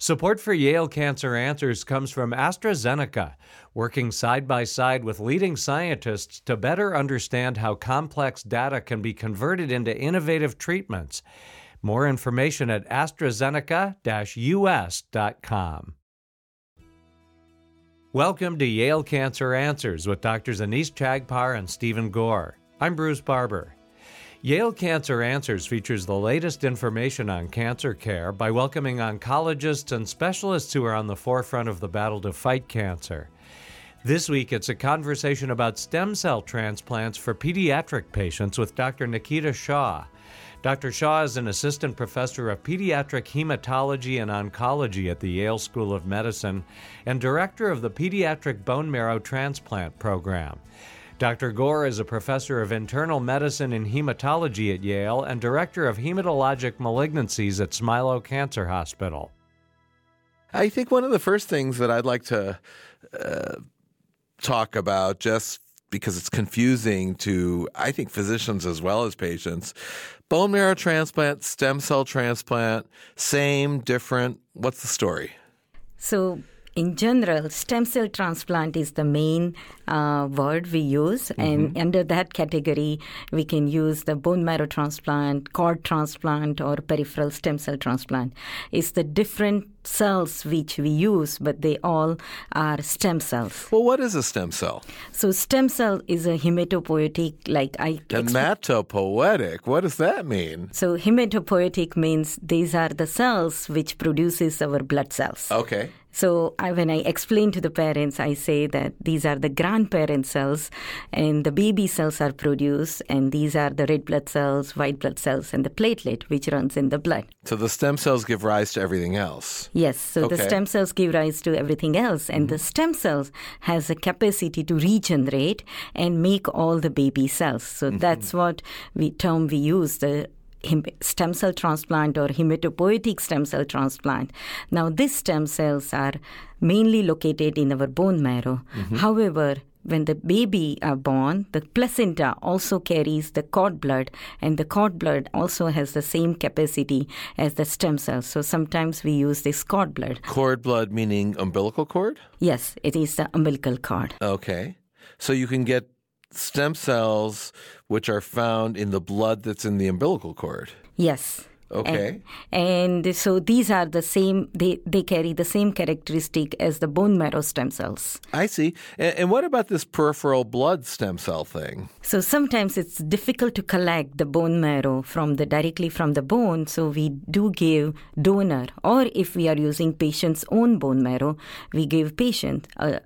Support for Yale Cancer Answers comes from AstraZeneca, working side by side with leading scientists to better understand how complex data can be converted into innovative treatments. More information at AstraZeneca-US.com. Welcome to Yale Cancer Answers with Drs. Anish Chagpar and Stephen Gore. I'm Bruce Barber. Yale Cancer Answers features the latest information on cancer care by welcoming oncologists and specialists who are on the forefront of the battle to fight cancer. This week, it's a conversation about stem cell transplants for pediatric patients with Dr. Nikita Shah. Dr. Shah is an assistant professor of pediatric hematology and oncology at the Yale School of Medicine and director of the Pediatric Bone Marrow Transplant Program. Dr. Gore is a professor of internal medicine and hematology at Yale and director of hematologic malignancies at Smilow Cancer Hospital. I think one of the first things that I'd like to talk about, just because it's confusing to, I think, physicians as well as patients, bone marrow transplant, stem cell transplant, same, different, what's the story? So, in general, stem cell transplant is the main word we use. Mm-hmm. And under that category, we can use the bone marrow transplant, cord transplant, or peripheral stem cell transplant. It's the different cells which we use, but they all are stem cells. Well, what is a stem cell? So stem cell is a hematopoietic, Hematopoietic? What does that mean? So hematopoietic means these are the cells which produces our blood cells. Okay. So when I explain to the parents, I say that these are the grandparent cells and the baby cells are produced, and these are the red blood cells, white blood cells, and the platelet which runs in the blood. So the stem cells give rise to everything else. Yes. So okay. The stem cells give rise to everything else, and the stem cells has a capacity to regenerate and make all the baby cells. So that's what we use, the stem cell transplant or hematopoietic stem cell transplant. Now, these stem cells are mainly located in our bone marrow. Mm-hmm. However, when the baby are born, the placenta also carries the cord blood, and the cord blood also has the same capacity as the stem cells. So sometimes we use this cord blood. Cord blood meaning umbilical cord? Yes, it is the umbilical cord. Okay. So you can get stem cells which are found in the blood that's in the umbilical cord. Yes. Okay. And so these are the same, they carry the same characteristic as the bone marrow stem cells. I see. And what about this peripheral blood stem cell thing? So sometimes it's difficult to collect the bone marrow directly from the bone, so we do give donor, or if we are using patient's own bone marrow, we give patient a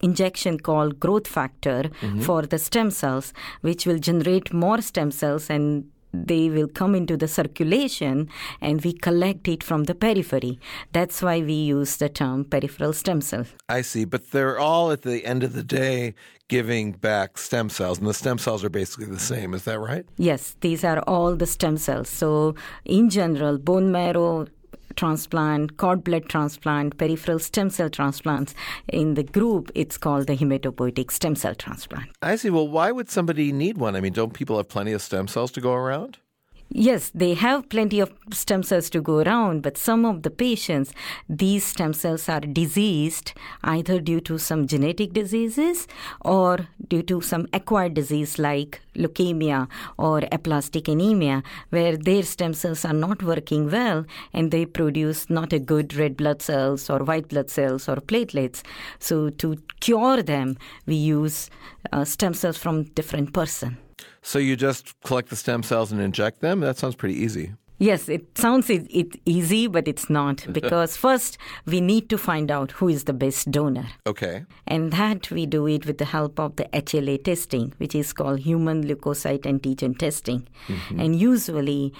injection called growth factor for the stem cells, which will generate more stem cells, and they will come into the circulation, and we collect it from the periphery. That's why we use the term peripheral stem cell. I see. But they're all, at the end of the day, giving back stem cells, and the stem cells are basically the same. Is that right? Yes. These are all the stem cells. So in general, bone marrow transplant, cord blood transplant, peripheral stem cell transplants. In the group, it's called the hematopoietic stem cell transplant. I see. Well, why would somebody need one? I mean, don't people have plenty of stem cells to go around? Yes, they have plenty of stem cells to go around, but some of the patients, these stem cells are diseased either due to some genetic diseases or due to some acquired disease like leukemia or aplastic anemia, where their stem cells are not working well and they produce not a good red blood cells or white blood cells or platelets. So to cure them, we use stem cells from different person. So you just collect the stem cells and inject them? That sounds pretty easy. Yes, it sounds easy, but it's not, because first we need to find out who is the best donor. Okay. And that we do it with the help of the HLA testing, which is called human leukocyte antigen testing. Mm-hmm. And usually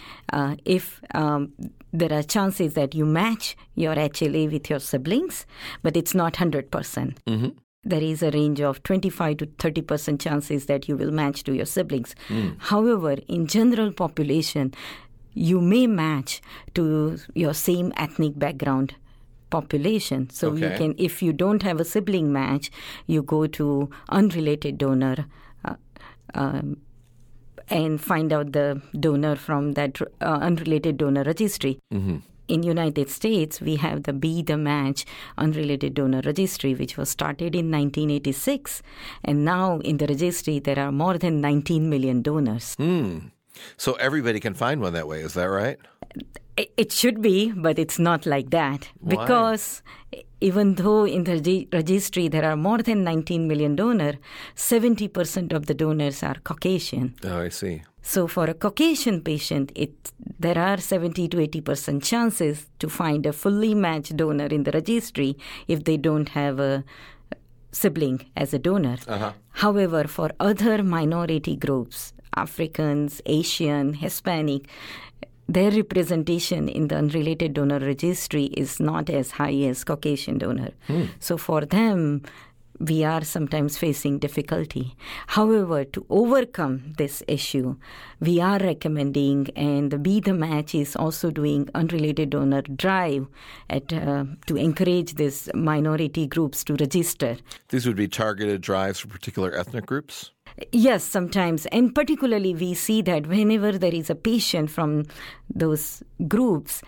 if there are chances that you match your HLA with your siblings, but it's not 100%. Mm-hmm. There is a range of 25 to 30% chances that you will match to your siblings. Mm. However, in general population, you may match to your same ethnic background population. So you can, if you don't have a sibling match, you go to unrelated donor and find out the donor from that unrelated donor registry. Mm-hmm. in United States, we have the Be the Match Unrelated Donor Registry, which was started in 1986. And now in the registry, there are more than 19 million donors. Mm. So everybody can find one that way. Is that right? It should be, but it's not like that. Why? Because even though in the registry there are more than 19 million donors, 70% of the donors are Caucasian. Oh, I see. So for a Caucasian patient, there are 70 to 80% chances to find a fully matched donor in the registry if they don't have a sibling as a donor. Uh-huh. However, for other minority groups, Africans, Asian, Hispanic, their representation in the unrelated donor registry is not as high as Caucasian donor. Mm. So for them, we are sometimes facing difficulty. However, to overcome this issue, we are recommending, and the Be the Match is also doing unrelated donor drive to encourage these minority groups to register. These would be targeted drives for particular ethnic groups? Yes, sometimes. And particularly we see that whenever there is a patient from those groups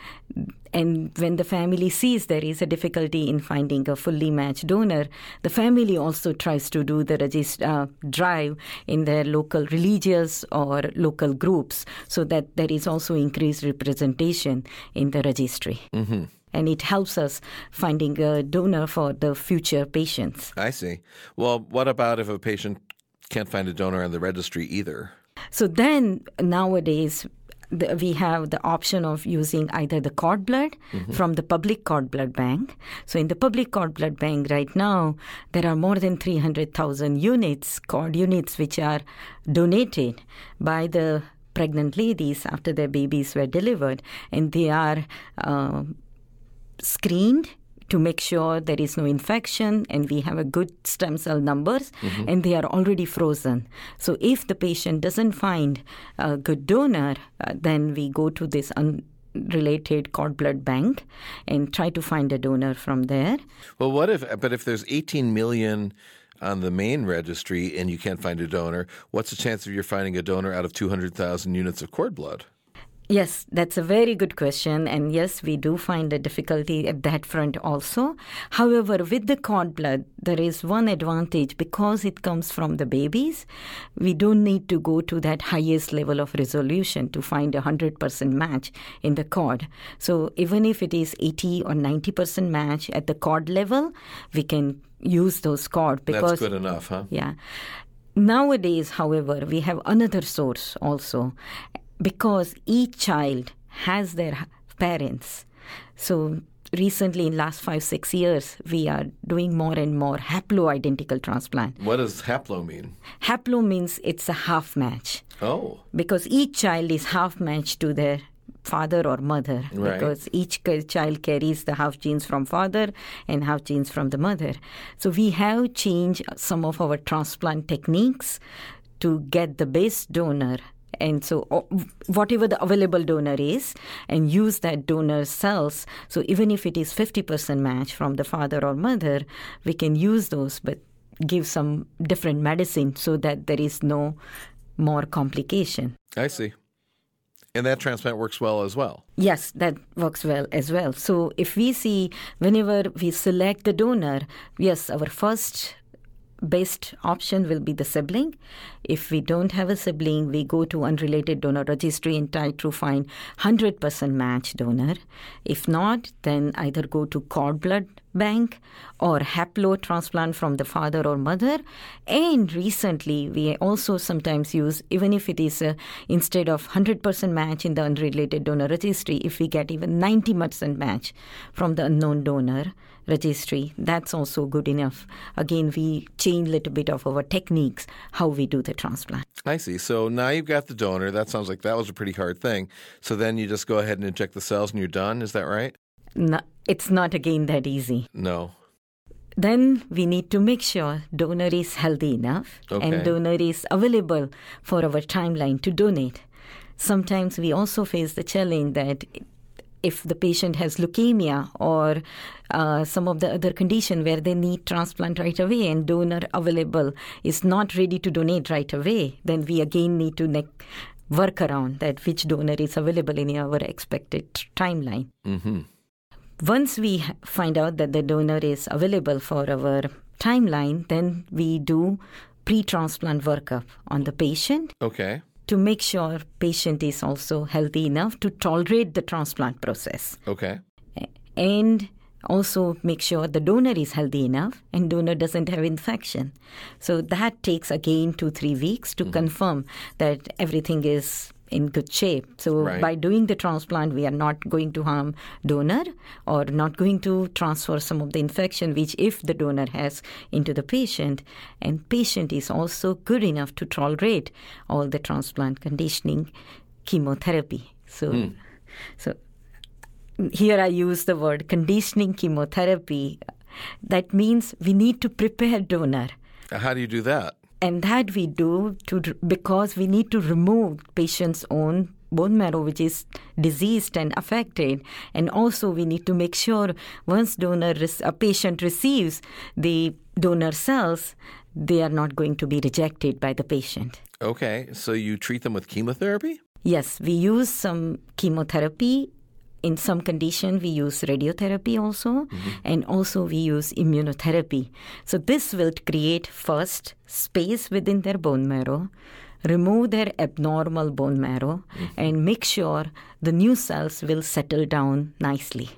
and when the family sees there is a difficulty in finding a fully matched donor, the family also tries to do the drive in their local religious or local groups so that there is also increased representation in the registry. Mm-hmm. And it helps us finding a donor for the future patients. I see. Well, what about if a patient can't find a donor on the registry either? So then nowadays we have the option of using either the cord blood mm-hmm. from the public cord blood bank. So in the public cord blood bank right now, there are more than 300,000 units, cord units, which are donated by the pregnant ladies after their babies were delivered. And they are screened to make sure there is no infection and we have a good stem cell numbers, mm-hmm. and they are already frozen. So if the patient doesn't find a good donor, then we go to this unrelated cord blood bank and try to find a donor from there. Well, if there's 18 million on the main registry and you can't find a donor, what's the chance of you finding a donor out of 200,000 units of cord blood? Yes, that's a very good question. And yes, we do find a difficulty at that front also. However, with the cord blood, there is one advantage. Because it comes from the babies, we don't need to go to that highest level of resolution to find a 100% match in the cord. So even if it is 80 or 90% match at the cord level, we can use those cord. Because, that's good enough, huh? Yeah. Nowadays, however, we have another source also. Because each child has their parents. So recently, in last 5-6 years, we are doing more and more haploidentical transplant. What does haplo mean? Haplo means it's a half match. Oh. Because each child is half matched to their father or mother. Right. Because each child carries the half genes from father and half genes from the mother. So we have changed some of our transplant techniques to get the best donor. And so whatever the available donor is, and use that donor cells. So even if it is 50% match from the father or mother, we can use those but give some different medicine so that there is no more complication. I see. And that transplant works well as well. Yes, that works well as well. So if we see, whenever we select the donor, yes, our first best option will be the sibling. If we don't have a sibling, we go to unrelated donor registry and try to find 100% match donor. If not, then either go to cord blood bank or haplo transplant from the father or mother. And recently, we also sometimes use, even if it is instead of 100% match in the unrelated donor registry, if we get even 90% match from the unknown donor registry, that's also good enough. Again, we change a little bit of our techniques, how we do the transplant. I see. So now you've got the donor. That sounds like that was a pretty hard thing. So then you just go ahead and inject the cells and you're done. Is that right? No, it's not again that easy. No. Then we need to make sure donor is healthy enough, okay, and donor is available for our timeline to donate. Sometimes we also face the challenge that if the patient has leukemia or some of the other condition where they need transplant right away and donor available is not ready to donate right away, then we again need to workaround that which donor is available in our expected timeline. Mm-hmm. Once we find out that the donor is available for our timeline, then we do pre-transplant workup on the patient. Okay. To make sure patient is also healthy enough to tolerate the transplant process. Okay. And also make sure the donor is healthy enough and donor doesn't have infection. So that takes again 2-3 weeks to confirm that everything is in good shape. So by doing the transplant, we are not going to harm donor or not going to transfer some of the infection, which if the donor has, into the patient. And patient is also good enough to tolerate all the transplant conditioning chemotherapy. So here I use the word conditioning chemotherapy. That means we need to prepare donor. How do you do that? And that we do because we need to remove patient's own bone marrow, which is diseased and affected. And also we need to make sure once a patient receives the donor cells, they are not going to be rejected by the patient. Okay. So you treat them with chemotherapy? Yes. We use some chemotherapy. In some condition, we use radiotherapy also, and also we use immunotherapy. So this will create first space within their bone marrow, remove their abnormal bone marrow, and make sure the new cells will settle down nicely.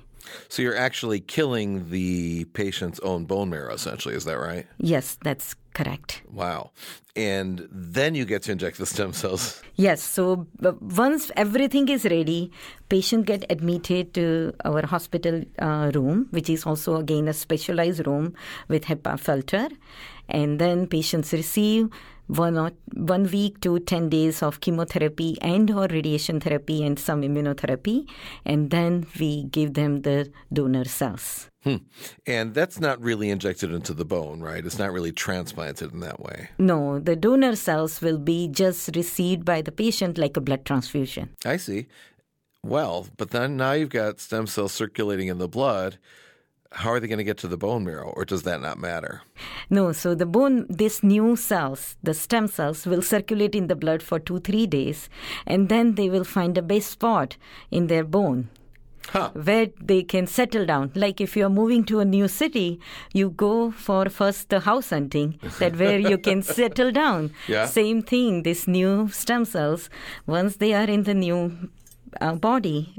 So you're actually killing the patient's own bone marrow, essentially. Is that right? Yes, that's correct. Wow. And then you get to inject the stem cells. Yes. So once everything is ready, patient get admitted to our hospital room, which is also, again, a specialized room with HIPAA filter. And then patients receive 1 week to 10 days of chemotherapy and or radiation therapy and some immunotherapy. And then we give them the donor cells. And that's not really injected into the bone, right? It's not really transplanted in that way. No, the donor cells will be just received by the patient like a blood transfusion. I see. Well, but then now you've got stem cells circulating in the blood. How are they going to get to the bone marrow, or does that not matter? No, so these new cells, the stem cells, will circulate in the blood for 2-3 days, and then they will find a base spot in their bone where they can settle down. Like if you're moving to a new city, you go for first the house hunting, that where you can settle down. Yeah. Same thing, these new stem cells, once they are in the new body,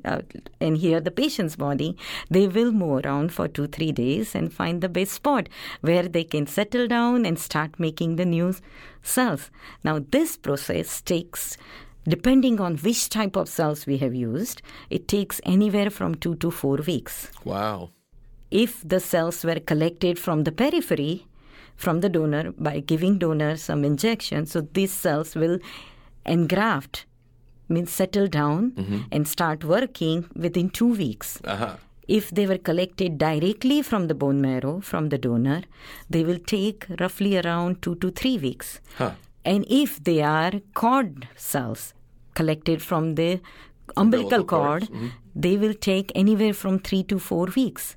and here the patient's body, they will move around for 2-3 days and find the best spot where they can settle down and start making the new cells. Now, this process takes, depending on which type of cells we have used, it takes anywhere from 2 to 4 weeks. Wow. If the cells were collected from the periphery, from the donor, by giving donor some injection, so these cells will engraft, means settle down and start working within 2 weeks. If they were collected directly from the bone marrow, from the donor, they will take roughly around 2 to 3 weeks. And if they are cord cells collected from the umbilical cord, they will take anywhere from 3 to 4 weeks.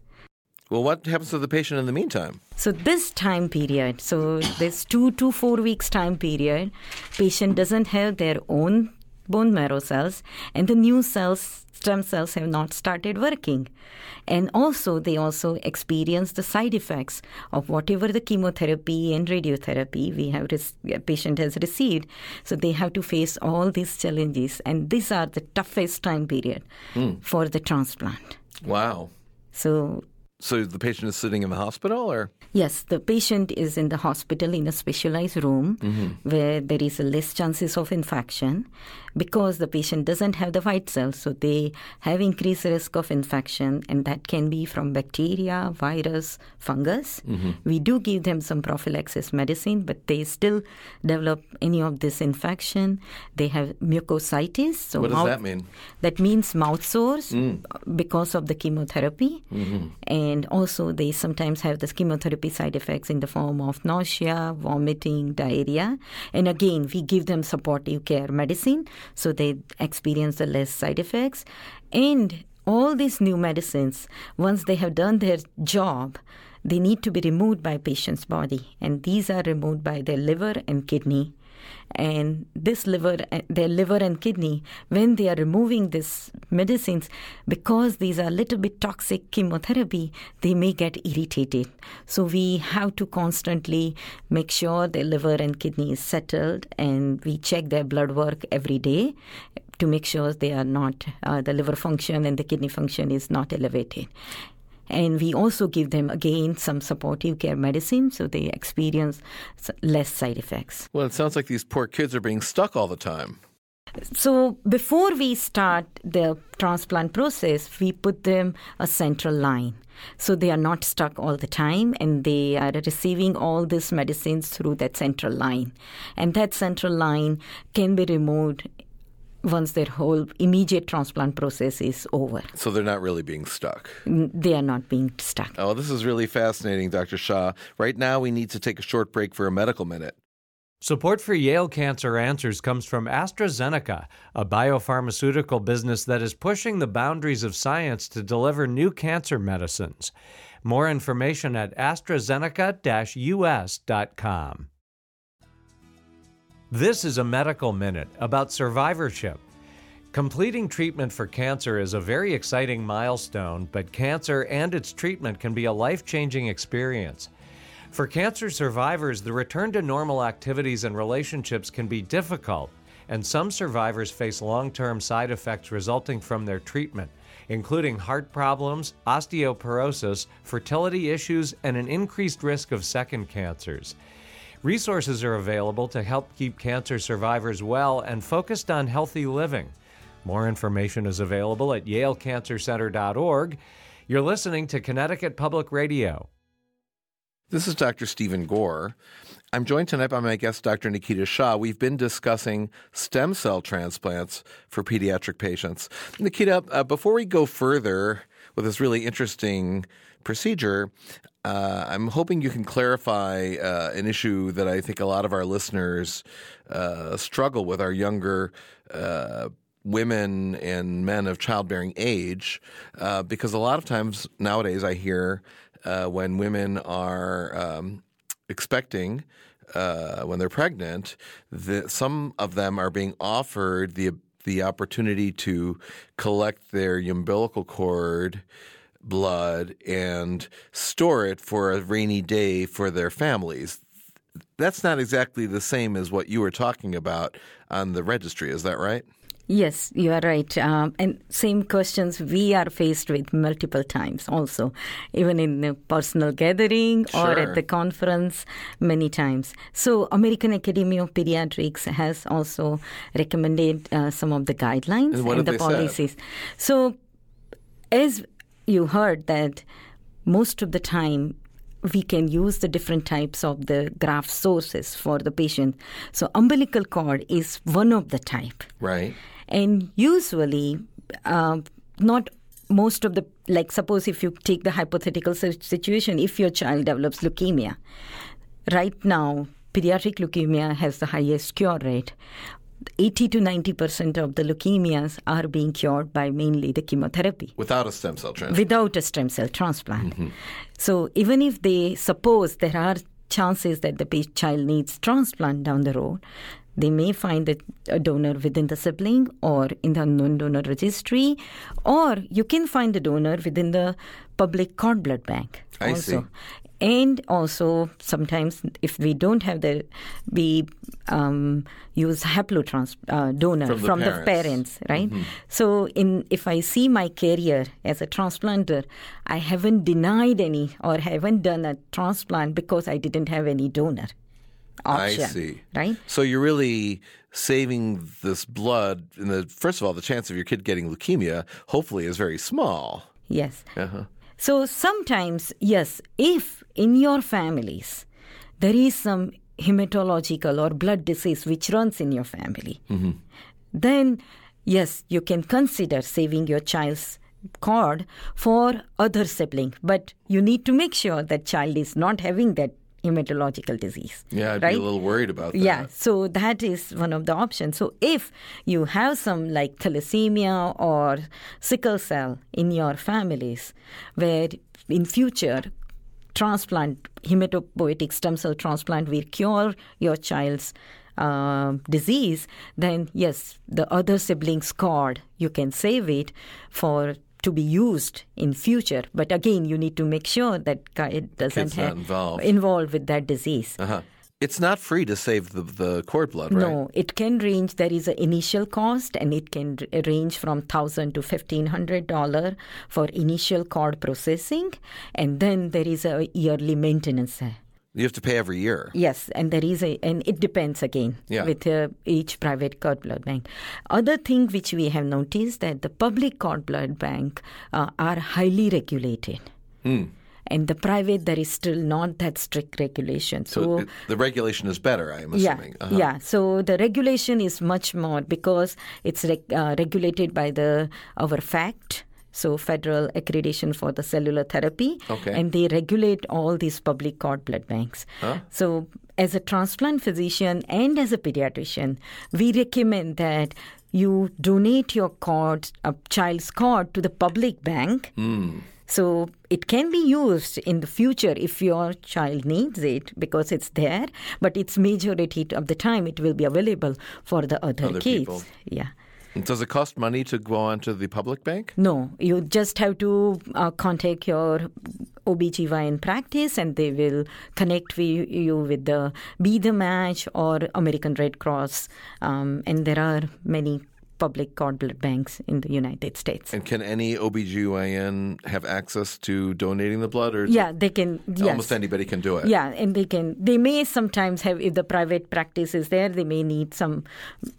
Well, what happens to the patient in the meantime? So this time period, so this 2 to 4 weeks time period, patient doesn't have their own bone marrow cells, and the new cells, stem cells, have not started working. And also, they also experience the side effects of whatever the chemotherapy and radiotherapy patient has received. So they have to face all these challenges, and these are the toughest time period for the transplant. Wow. So the patient is sitting in the hospital, or? Yes, the patient is in the hospital in a specialized room where there is less chances of infection because the patient doesn't have the white cells. So they have increased risk of infection, and that can be from bacteria, virus, fungus. We do give them some prophylaxis medicine, but they still develop any of this infection. They have mucositis. So what does that mean? That means mouth sores because of the chemotherapy. And also, they sometimes have the chemotherapy side effects in the form of nausea, vomiting, diarrhea. And again, we give them supportive care medicine, so they experience the less side effects. And all these new medicines, once they have done their job, they need to be removed by patient's body. And these are removed by their liver and kidney. And this liver, their liver and kidney, when they are removing these medicines, because these are a little bit toxic chemotherapy, they may get irritated. So we have to constantly make sure their liver and kidney is settled, and we check their blood work every day to make sure they are not, the liver function and the kidney function is not elevated. And we also give them, again, some supportive care medicine so they experience less side effects. Well, it sounds like these poor kids are being stuck all the time. So before we start the transplant process, we put them a central line. So they are not stuck all the time, and they are receiving all these medicines through that central line. And that central line can be removed once their whole immediate transplant process is over. So they're not really being stuck. They are not being stuck. Oh, this is really fascinating, Dr. Shah. Right now, we need to take a short break for a medical minute. Support for Yale Cancer Answers comes from AstraZeneca, a biopharmaceutical business that is pushing the boundaries of science to deliver new cancer medicines. More information at AstraZeneca-US.com. This is a medical minute about survivorship. Completing treatment for cancer is a very exciting milestone, but cancer and its treatment can be a life-changing experience. For cancer survivors, the return to normal activities and relationships can be difficult, and some survivors face long-term side effects resulting from their treatment, including heart problems, osteoporosis, fertility issues, and an increased risk of second cancers. Resources are available to help keep cancer survivors well and focused on healthy living. More information is available at yalecancercenter.org. You're listening to Connecticut Public Radio. This is Dr. Stephen Gore. I'm joined tonight by my guest, Dr. Nikita Shah. We've been discussing stem cell transplants for pediatric patients. Nikita, before we go further with this really interesting procedure, I'm hoping you can clarify an issue that I think a lot of our listeners struggle with, our younger women and men of childbearing age, because a lot of times nowadays I hear when women are expecting, when they're pregnant, that some of them are being offered the opportunity to collect their umbilical cord blood and store it for a rainy day for their families. That's not exactly the same as what you were talking about on the registry. Is that right? Yes, you are right. And same questions we are faced with multiple times also, even in a personal gathering or at the conference many times. So American Academy of Pediatrics has also recommended some of the guidelines and the policies. Said? So as you heard that most of the time we can use the different types of the graft sources for the patient. So umbilical cord is one of the type. Right. And usually not most of the, like suppose if you take the hypothetical situation, if your child develops leukemia, right now pediatric leukemia has the highest cure rate. 80 to 90% of the leukemias are being cured by mainly the chemotherapy. Without a stem cell transplant. Mm-hmm. So even if they suppose there are chances that the child needs transplant down the road, they may find a donor within the sibling or in the unknown donor registry, or you can find a donor within the public cord blood bank. I see. And also, sometimes if we don't have the, we use donor from the parents, right? Mm-hmm. So if I see my career as a transplanter, I haven't denied any or haven't done a transplant because I didn't have any donor option. I see. Right? So you're really saving this blood. And first of all, the chance of your kid getting leukemia hopefully is very small. Yes. Uh-huh. So sometimes, yes, if in your families there is some hematological or blood disease which runs in your family, mm-hmm. then, yes, you can consider saving your child's cord for other sibling. But you need to make sure that child is not having that hematological disease. Yeah, I'd be a little worried about that. Yeah, so that is one of the options. So if you have some like thalassemia or sickle cell in your families, where in future transplant, hematopoietic stem cell transplant will cure your child's disease, then yes, the other sibling's cord, you can save it for to be used in future. But again, you need to make sure that it doesn't involve with that disease. Uh-huh. It's not free to save the cord blood, right? No, it can range. There is an initial cost, and it can range from $1,000 to $1,500 for initial cord processing, and then there is a yearly maintenance. You have to pay every year. Yes, and there is and it depends again with each private cord blood bank. Other thing which we have noticed that the public cord blood bank are highly regulated. Mm. And the private, there is still not that strict regulation. So the regulation is better, I'm assuming. Yeah, so the regulation is much more because it's regulated by our FACT, so Federal Accreditation for the Cellular Therapy. Okay. And they regulate all these public cord blood banks. Huh? So as a transplant physician and as a pediatrician, we recommend that you donate your cord, a child's cord, to the public bank. Mm. So it can be used in the future if your child needs it because it's there, but it's majority of the time it will be available for the other kids. People. Yeah. Does it cost money to go on to the public bank? No. You just have to contact your OBGYN practice and they will connect you with the Be the Match or American Red Cross. And there are many public cord blood banks in the United States. And can any OBGYN have access to donating the blood? Or they can. Yes. Almost anybody can do it. Yeah, and they can. They may sometimes have, if the private practice is there, they may need some.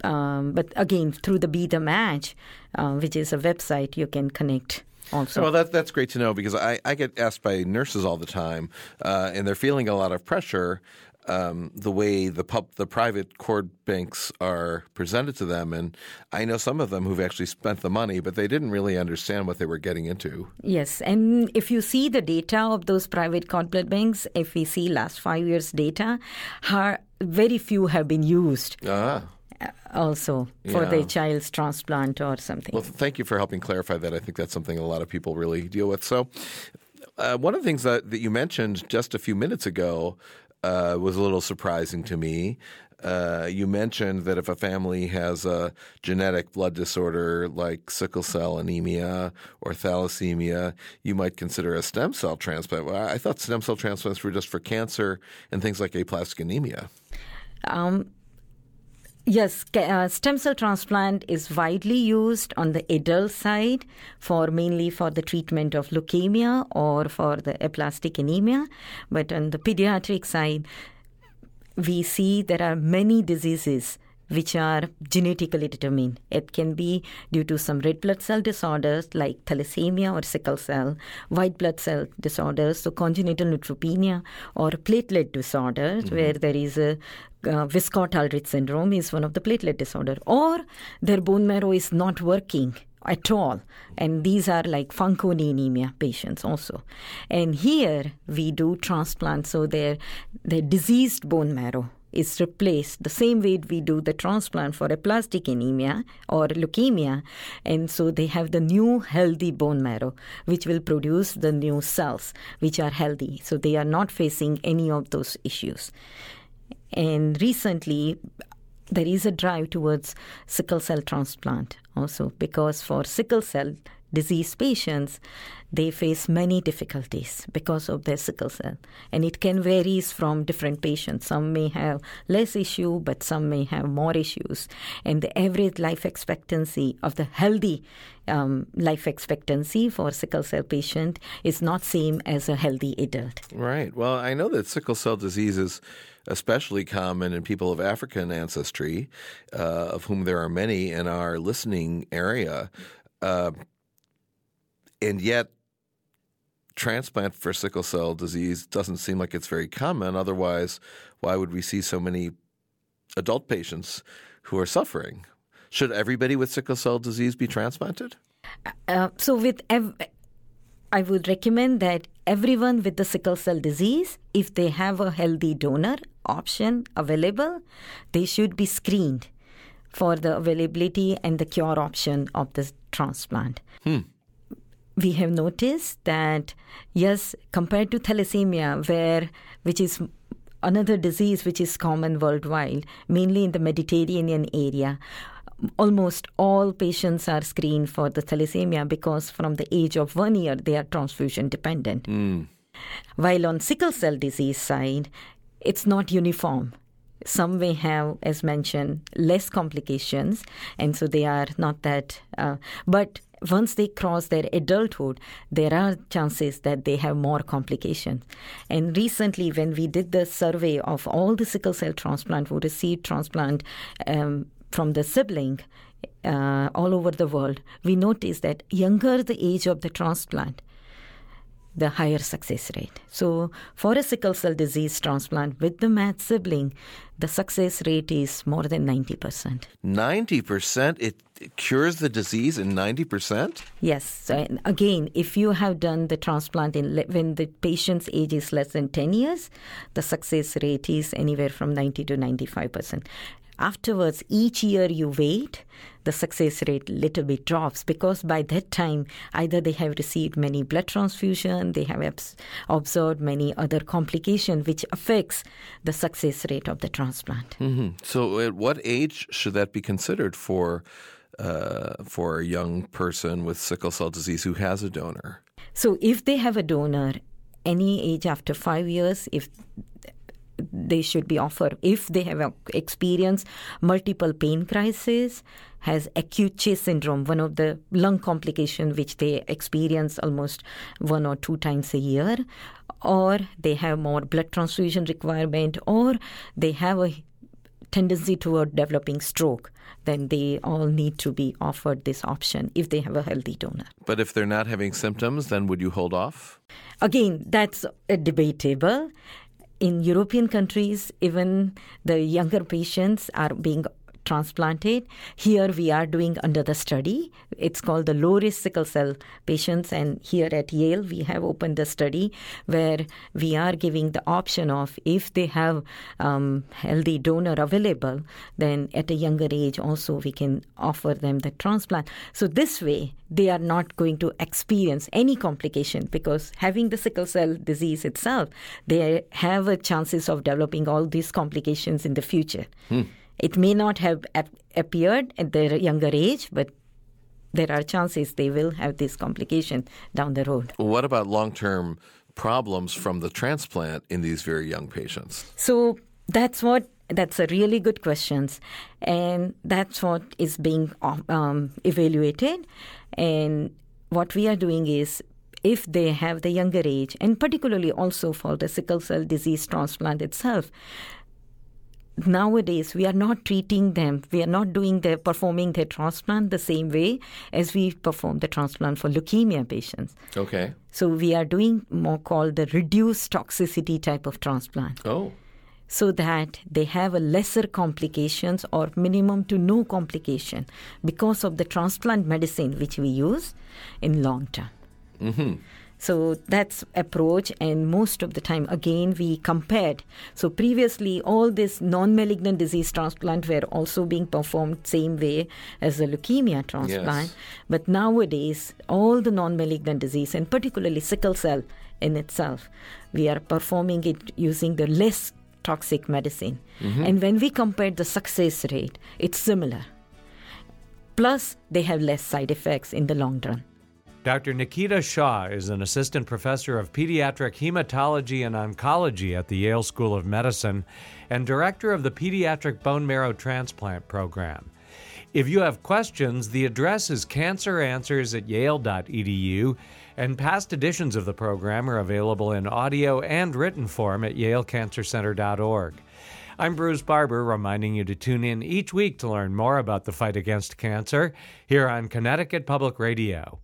But again, through the Be the Match, which is a website, you can connect. Also. Well, that's great to know because I get asked by nurses all the time, and they're feeling a lot of pressure. The way the private cord banks are presented to them. And I know some of them who've actually spent the money, but they didn't really understand what they were getting into. Yes. And if you see the data of those private cord blood banks, if we see last 5 years data, very few have been used. Ah. Also for their child's transplant or something. Well, thank you for helping clarify that. I think that's something a lot of people really deal with. So one of the things that you mentioned just a few minutes ago was a little surprising to me. You mentioned that if a family has a genetic blood disorder like sickle cell anemia or thalassemia, you might consider a stem cell transplant. Well, I thought stem cell transplants were just for cancer and things like aplastic anemia. Yes, stem cell transplant is widely used on the adult side mainly for the treatment of leukemia or for the aplastic anemia. But on the pediatric side, we see there are many diseases which are genetically determined. It can be due to some red blood cell disorders like thalassemia or sickle cell, white blood cell disorders, so congenital neutropenia or platelet disorders, mm-hmm. where there is a Wiskott-Aldrich syndrome is one of the platelet disorder, or their bone marrow is not working at all. And these are like Fanconi anemia patients also. And here we do transplant, so their diseased bone marrow is replaced the same way we do the transplant for aplastic anemia or leukemia. And so they have the new healthy bone marrow, which will produce the new cells, which are healthy. So they are not facing any of those issues. And recently, there is a drive towards sickle cell transplant also, because for sickle cell disease patients, they face many difficulties because of their sickle cell. And it can vary from different patients. Some may have less issue, but some may have more issues. And the average life expectancy of the healthy life expectancy for sickle cell patient is not same as a healthy adult. Right. Well, I know that sickle cell disease is especially common in people of African ancestry, of whom there are many in our listening area. And yet, transplant for sickle cell disease doesn't seem like it's very common. Otherwise, why would we see so many adult patients who are suffering? Should everybody with sickle cell disease be transplanted? I would recommend that everyone with the sickle cell disease, if they have a healthy donor option available, they should be screened for the availability and the cure option of this transplant. Hmm. We have noticed that, yes, compared to thalassemia, which is another disease which is common worldwide, mainly in the Mediterranean area. Almost all patients are screened for the thalassemia because from the age of 1 year, they are transfusion dependent. Mm. While on sickle cell disease side, it's not uniform. Some may have, as mentioned, less complications, and so they are not that. But once they cross their adulthood, there are chances that they have more complications. And recently, when we did the survey of all the sickle cell transplant who received transplant from the sibling all over the world, we noticed that younger the age of the transplant, the higher success rate. So for a sickle cell disease transplant with the matched sibling, the success rate is more than 90%. 90%? It cures the disease in 90%? Yes. So again, if you have done the transplant when the patient's age is less than 10 years, the success rate is anywhere from 90 to 95%. Afterwards, each year you wait, the success rate little bit drops because by that time, either they have received many blood transfusion, they have observed many other complications which affects the success rate of the transplant. Mm-hmm. So at what age should that be considered for a young person with sickle cell disease who has a donor? So if they have a donor, any age after 5 years, if they should be offered if they have experienced multiple pain crises, has acute chest syndrome, one of the lung complications which they experience almost 1 or 2 times a year, or they have more blood transfusion requirement, or they have a tendency toward developing stroke, then they all need to be offered this option if they have a healthy donor. But if they're not having symptoms, then would you hold off? Again, that's debatable. In European countries, even the younger patients are being transplanted. Here we are doing another study. It's called the low-risk sickle cell patients. And here at Yale, we have opened a study where we are giving the option of if they have healthy donor available, then at a younger age also we can offer them the transplant. So this way, they are not going to experience any complication because having the sickle cell disease itself, they have a chances of developing all these complications in the future. Hmm. It may not have appeared at their younger age, but there are chances they will have this complication down the road. What about long-term problems from the transplant in these very young patients? So that's a really good question, and that's what is being evaluated. And what we are doing is, if they have the younger age, and particularly also for the sickle cell disease transplant itself, nowadays we are not treating them, we are not performing their transplant the same way as we perform the transplant for leukemia patients. Okay. So we are doing more called the reduced toxicity type of transplant. Oh. So that they have a lesser complications or minimum to no complication because of the transplant medicine which we use in long term. Mm-hmm. So that's approach, and most of the time, again, we compared. So previously, all this non-malignant disease transplant were also being performed same way as the leukemia transplant. Yes. But nowadays, all the non-malignant disease, and particularly sickle cell in itself, we are performing it using the less toxic medicine. Mm-hmm. And when we compared the success rate, it's similar. Plus, they have less side effects in the long run. Dr. Nikita Shah is an assistant professor of pediatric hematology and oncology at the Yale School of Medicine and director of the Pediatric Bone Marrow Transplant Program. If you have questions, the address is canceranswers@yale.edu, and past editions of the program are available in audio and written form at yalecancercenter.org. I'm Bruce Barber, reminding you to tune in each week to learn more about the fight against cancer here on Connecticut Public Radio.